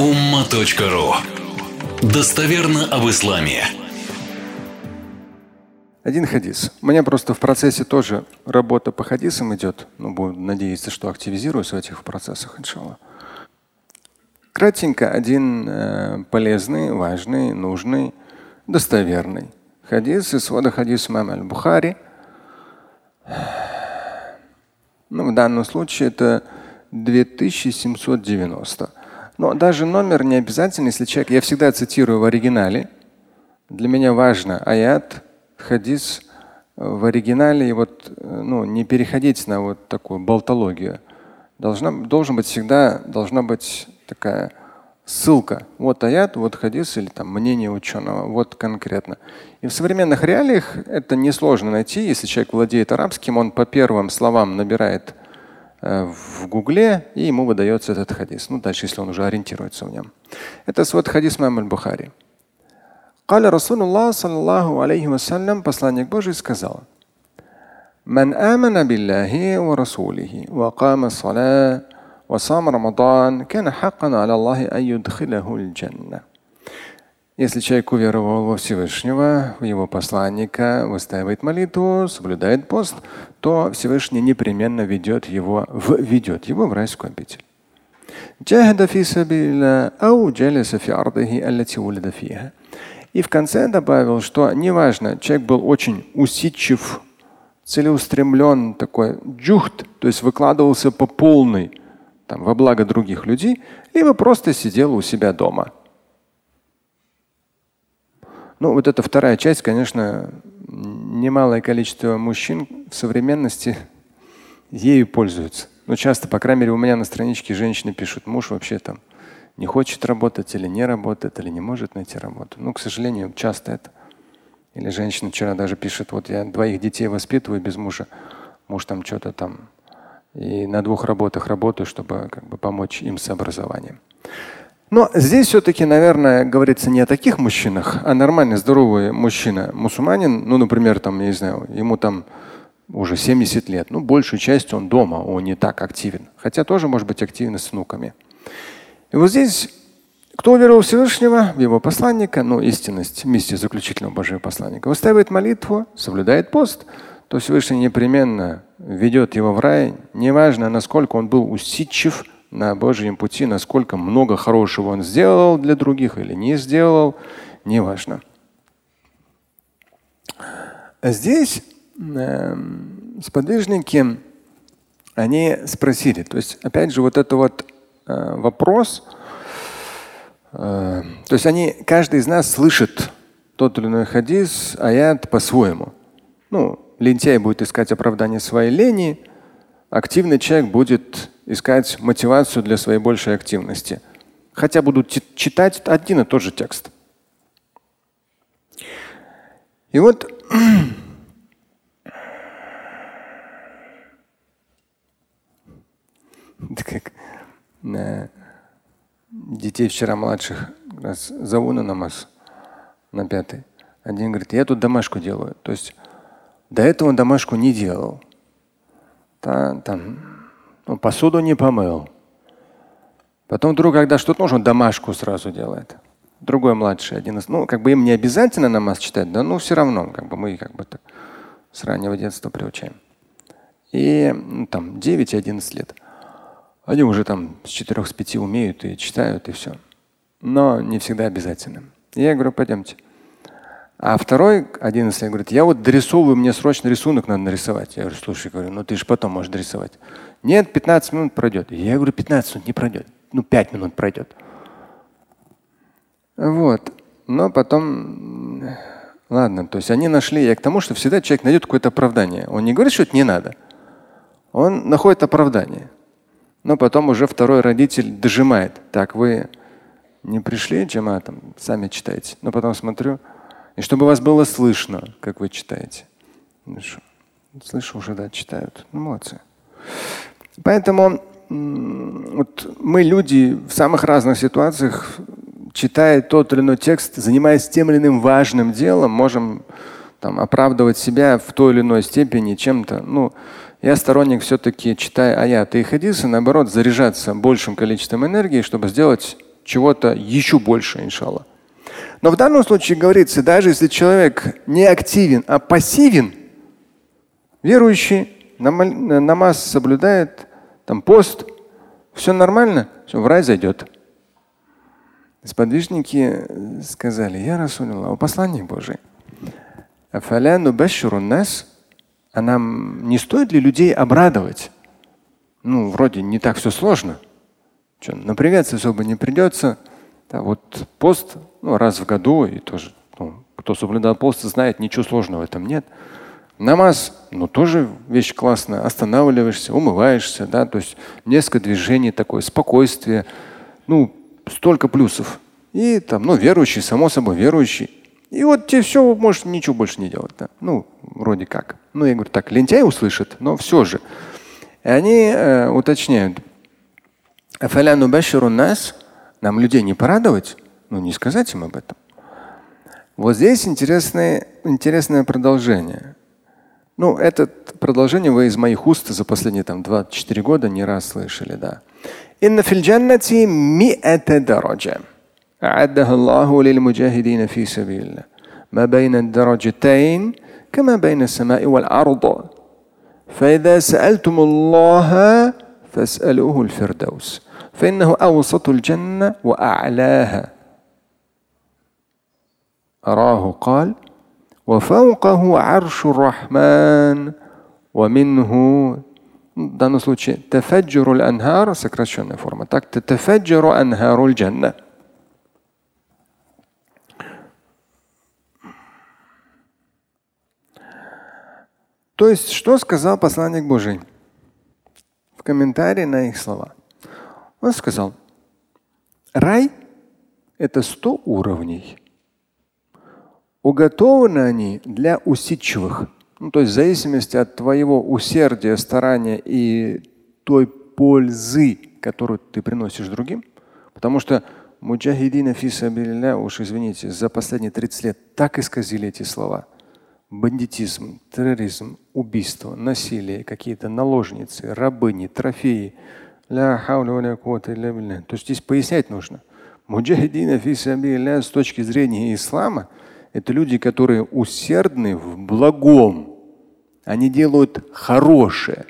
umma.ru. Достоверно об исламе. Один хадис. У меня просто в процессе тоже работа по хадисам идет. Буду надеяться, что активизируюсь в этих процессах, иншалла. Кратенько один полезный, важный, нужный, достоверный хадис из свода хадис имама аль-Бухари. В данном случае это 2790. Но даже номер не обязательно, если человек… Я всегда цитирую в оригинале. Для меня важно аят, хадис в оригинале. И не переходить на такую болтологию. Должна быть такая ссылка. Аят, хадис или мнение ученого. Конкретно. И в современных реалиях это несложно найти. Если человек владеет арабским, он по первым словам набирает в гугле, и ему выдается этот хадис. Дальше, если он уже ориентируется в нем. Это свод хадис имама аль-Бухари. Каля Расулуллах саллаллаху алейхи вассалям, посланник Божий, сказал: «Ман амана биллахи ва расулихи, ва кама ссала, ва сам рамадан, кана хаккан аля Аллахи ай юдхилаху аль-джанна». Если человек уверовал во Всевышнего, в его посланника, выстаивает молитву, соблюдает пост, то Всевышний непременно ведет его в райскую обитель. И в конце добавил, что неважно, человек был очень усидчив, целеустремлен, такой джухд, то есть выкладывался по полной во благо других людей, либо просто сидел у себя дома. Это вторая часть, конечно, немалое количество мужчин в современности ею пользуются. Часто, по крайней мере, у меня на страничке женщины пишут: муж вообще не хочет работать, или не работает, или не может найти работу. К сожалению, часто это. Или женщина вчера даже пишет: я 2 детей воспитываю без мужа, муж и на 2 работах работаю, чтобы помочь им с образованием. Но здесь все-таки, наверное, говорится не о таких мужчинах, а нормальный, здоровый мужчина, мусульманин, например, ему уже 70 лет, большую часть он дома, он не так активен. Хотя тоже может быть активен с внуками. И здесь, кто уверовал в Всевышнего, в его посланника, истинность миссии заключительного Божьего посланника, выстаивает молитву, соблюдает пост, то Всевышний непременно ведет его в рай, неважно, насколько он был усидчив на Божьем пути, насколько много хорошего он сделал для других или не сделал, неважно. Здесь сподвижники, они спросили, то есть опять же вопрос, то есть каждый из нас слышит тот или иной хадис, аят по-своему. Лентяй будет искать оправдание своей лени, активный человек будет искать мотивацию для своей большей активности. Хотя будут читать один и тот же текст. И детей вчера младших зову на намаз, на 5-й. Один говорит: я тут домашку делаю. То есть до этого он домашку не делал. Посуду не помыл. Потом вдруг, когда что-то нужно, домашку сразу делает. Другой младший, один из… им не обязательно намаз читать, да, все равно, мы так с раннего детства приучаем. И 9 и 11 лет. Они уже с 4-5 умеют и читают, и все. Но не всегда обязательно. Я говорю: пойдемте. А второй, 11 лет, говорит: я дорисовываю, мне срочно рисунок надо нарисовать. Я говорю: слушай, ты же потом можешь дорисовать. Нет, 15 минут пройдет. Я говорю: 15 минут не пройдет. 5 минут пройдет. Но потом… Ладно, то есть они нашли… Я к тому, что всегда человек найдет какое-то оправдание. Он не говорит, что это не надо. Он находит оправдание. Но потом уже второй родитель дожимает. Так, вы не пришли, джамаатом, сами читаете. Но потом смотрю… И чтобы вас было слышно, как вы читаете. Слышу уже, да, читают. Молодцы. Поэтому мы, люди, в самых разных ситуациях, читая тот или иной текст, занимаясь тем или иным важным делом, можем оправдывать себя в той или иной степени чем-то. Я сторонник все-таки, читая аяты и хадисы, наоборот, заряжаться большим количеством энергии, чтобы сделать чего-то еще больше, иншалла. Но в данном случае говорится, даже если человек не активен, а пассивен, верующий, намаз соблюдает, там пост, все нормально, все, в рай зайдет. Сподвижники сказали: «Я Расулюллах, о посланник Божий, а нам не стоит ли людей обрадовать? Ну, вроде не так все сложно. Че, напрягаться особо не придется. Да, вот пост, ну, раз в году, и тоже, ну, кто соблюдал пост, знает, ничего сложного в этом нет. Намаз, ну, тоже вещь классная, останавливаешься, умываешься, да, то есть несколько движений, такое спокойствие, ну, столько плюсов. И там, ну, верующий, само собой, верующий. И вот тебе все, можешь ничего больше не делать, да. Ну, вроде как. Ну, я говорю, так, лентяй услышит, но все же». И они уточняют: «Афаляну баширу нас», нам людей не порадовать, ну, не сказать им об этом. Вот здесь интересное продолжение. Ну, это продолжение вы из моих уст за последние там 24 года не раз слышали, да. «Инна фил джаннати ми'ата дараджа, а'аддаха Аллаху лил муджахидина фи сабилля, ма байна дараджатайн, кама байна самаи валь арда, фаида саальтум Аллаха фасалуху аль фирдаус». فإنه أوسط الجنة وأعلاها أراه قال وفوقه عرش الرحمن ومنه в данном случае تفجر الأنهار, сокращенная форма, так تفجر أنهار الجنة. То есть что сказал посланник Божий в комментарии на их слова? Он сказал: рай – это 100 уровней. Уготованы они для усидчивых. Ну, то есть в зависимости от твоего усердия, старания и той пользы, которую ты приносишь другим. Потому что муджахидина фи сабилля, уж извините, за последние 30 лет так исказили эти слова. Бандитизм, терроризм, убийство, насилие, какие-то наложницы, рабыни, трофеи. То есть здесь пояснять нужно. Муджахидина фи сабилля с точки зрения ислама – это люди, которые усердны в благом. Они делают хорошее.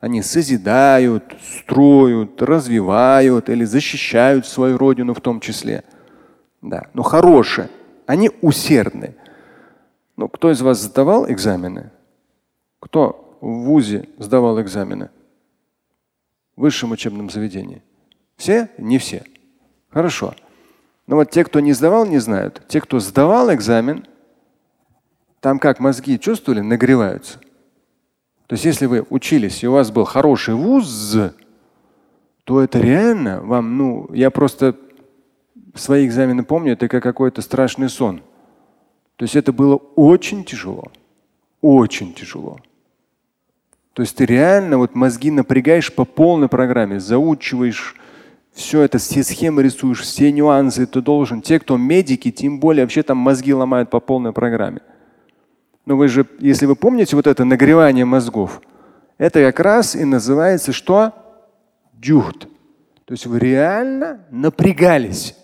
Они созидают, строят, развивают или защищают свою родину в том числе. Да. Но хорошее. Они усердны. Ну, кто из вас сдавал экзамены? Кто в вузе сдавал экзамены? В высшем учебном заведении. Все? Не все. Хорошо. Но вот те, кто не сдавал, не знают. Те, кто сдавал экзамен, там как мозги чувствовали, нагреваются. То есть если вы учились и у вас был хороший вуз, то это реально вам, ну, я просто свои экзамены помню, это как какой-то страшный сон. То есть это было очень тяжело. Очень тяжело. То есть ты реально вот мозги напрягаешь по полной программе, заучиваешь все это, все схемы рисуешь, все нюансы ты должен. Те, кто медики, тем более вообще там мозги ломают по полной программе. Но вы же, если вы помните вот это нагревание мозгов, это как раз и называется что? Джихад. То есть вы реально напрягались.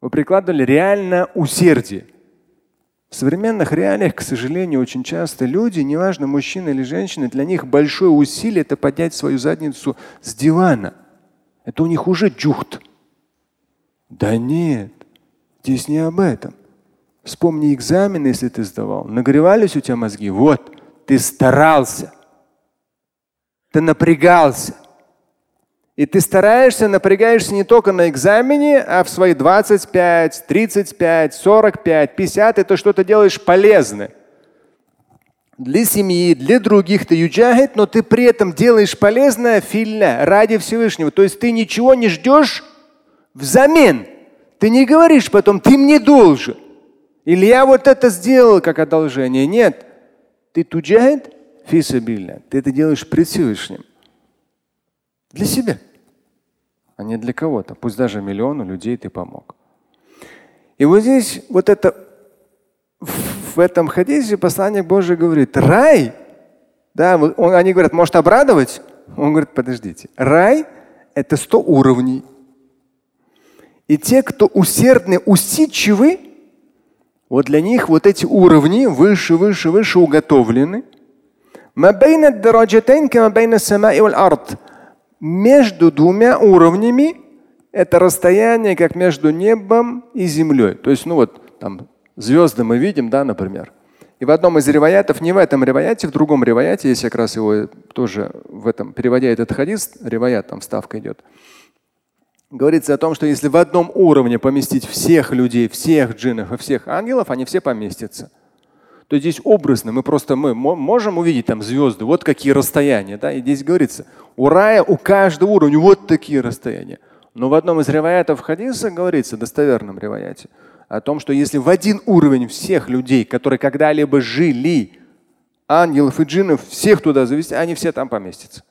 Вы прикладывали реально усердие. В современных реалиях, к сожалению, очень часто люди, неважно, мужчины или женщины, для них большое усилие – это поднять свою задницу с дивана. Это у них уже джихад. Да нет, здесь не об этом. Вспомни экзамен, если ты сдавал. Нагревались у тебя мозги? Вот, ты старался. Ты напрягался. И ты стараешься, напрягаешься не только на экзамене, а в свои 25, 35, 45, 50 это что-то делаешь полезное. Для семьи, для других ты юджахид, но ты при этом делаешь полезное филля ради Всевышнего. То есть ты ничего не ждешь взамен. Ты не говоришь потом: ты мне должен. Или я вот это сделал как одолжение. Нет. Ты туджахид фи сабилля. Ты это делаешь пред Всевышним. Для себя, а не для кого-то. Пусть даже миллиону людей ты помог. И вот здесь, вот это, в этом хадисе посланник Божий говорит: рай, да, они говорят, может обрадовать? Он говорит: подождите, рай – это 100 уровней. И те, кто усердны, усидчивы, вот для них вот эти уровни выше, выше, выше уготовлены. Между двумя уровнями это расстояние, как между небом и землей. То есть, ну вот, там звезды мы видим, да, например. И в одном из реваятов, не в этом реваяте, в другом реваяте, если как раз его тоже в этом, переводя этот хадис, реваят, там вставка идет. Говорится о том, что если в одном уровне поместить всех людей, всех джиннов и всех ангелов, они все поместятся. То есть здесь образно, мы можем увидеть там звезды, вот какие расстояния. Да? И здесь говорится, у рая, у каждого уровня вот такие расстояния. Но в одном из реваятов хадиса говорится, в достоверном реваяте, о том, что если в один уровень всех людей, которые когда-либо жили, ангелов и джиннов, всех туда завести, они все там поместятся.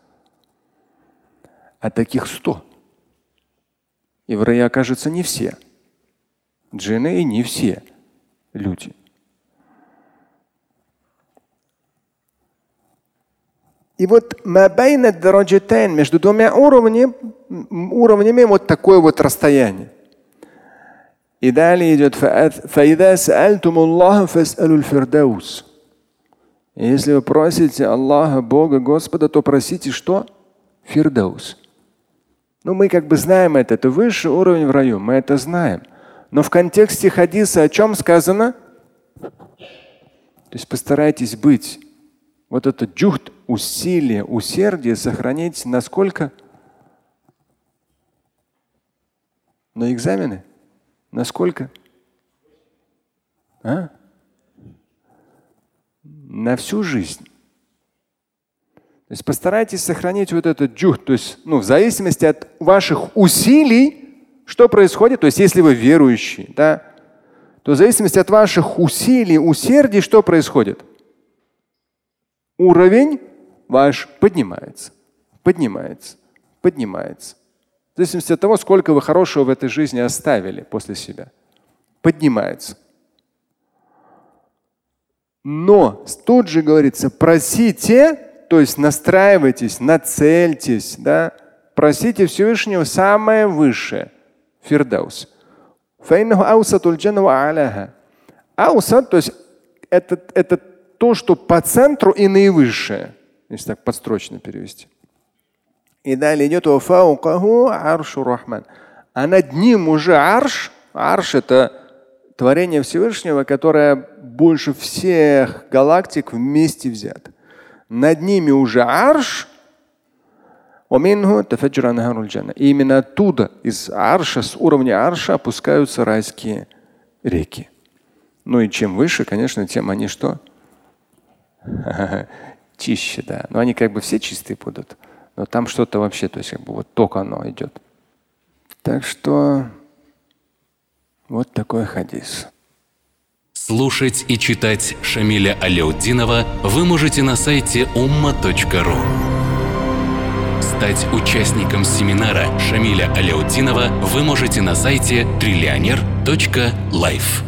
А таких 100. И в рае окажутся не все джинны и не все люди. И вот между двумя уровнями вот такое вот расстояние. И далее идет если вы просите Аллаха, Бога, Господа, то просите что? Фирдаус. Ну, мы как бы знаем это высший уровень в раю, мы это знаем. Но в контексте хадиса о чем сказано? То есть постарайтесь быть. Вот этот джухд, усилие, усердие сохранить насколько? На экзамены? Насколько? А? На всю жизнь. То есть постарайтесь сохранить вот этот джухд. То есть, ну, в зависимости от ваших усилий, что происходит? То есть, если вы верующие, да, то в зависимости от ваших усилий, усердий, что происходит? Уровень ваш поднимается, поднимается, поднимается. В зависимости от того, сколько вы хорошего в этой жизни оставили после себя. Поднимается. Но тут же говорится, просите, то есть настраивайтесь, нацельтесь, да? Просите Всевышнего самое высшее. Фирдаус. Аусат, то есть это то, что по центру и наивысшее, если так подстрочно перевести. И далее идет аршу рахман. А над ним уже арш. Арш – это творение Всевышнего, которое больше всех галактик вместе взято. Над ними уже арш. И именно оттуда, из арша, с уровня арша опускаются райские реки. Ну и чем выше, конечно, тем они что? Чище, да. Но они как бы все чистые будут. Но там что-то вообще, то есть как бы вот только оно идет. Так что вот такой хадис. Слушать и читать Шамиля Аляутдинова вы можете на сайте umma.ru. Стать участником семинара Шамиля Аляутдинова вы можете на сайте trillioner.life.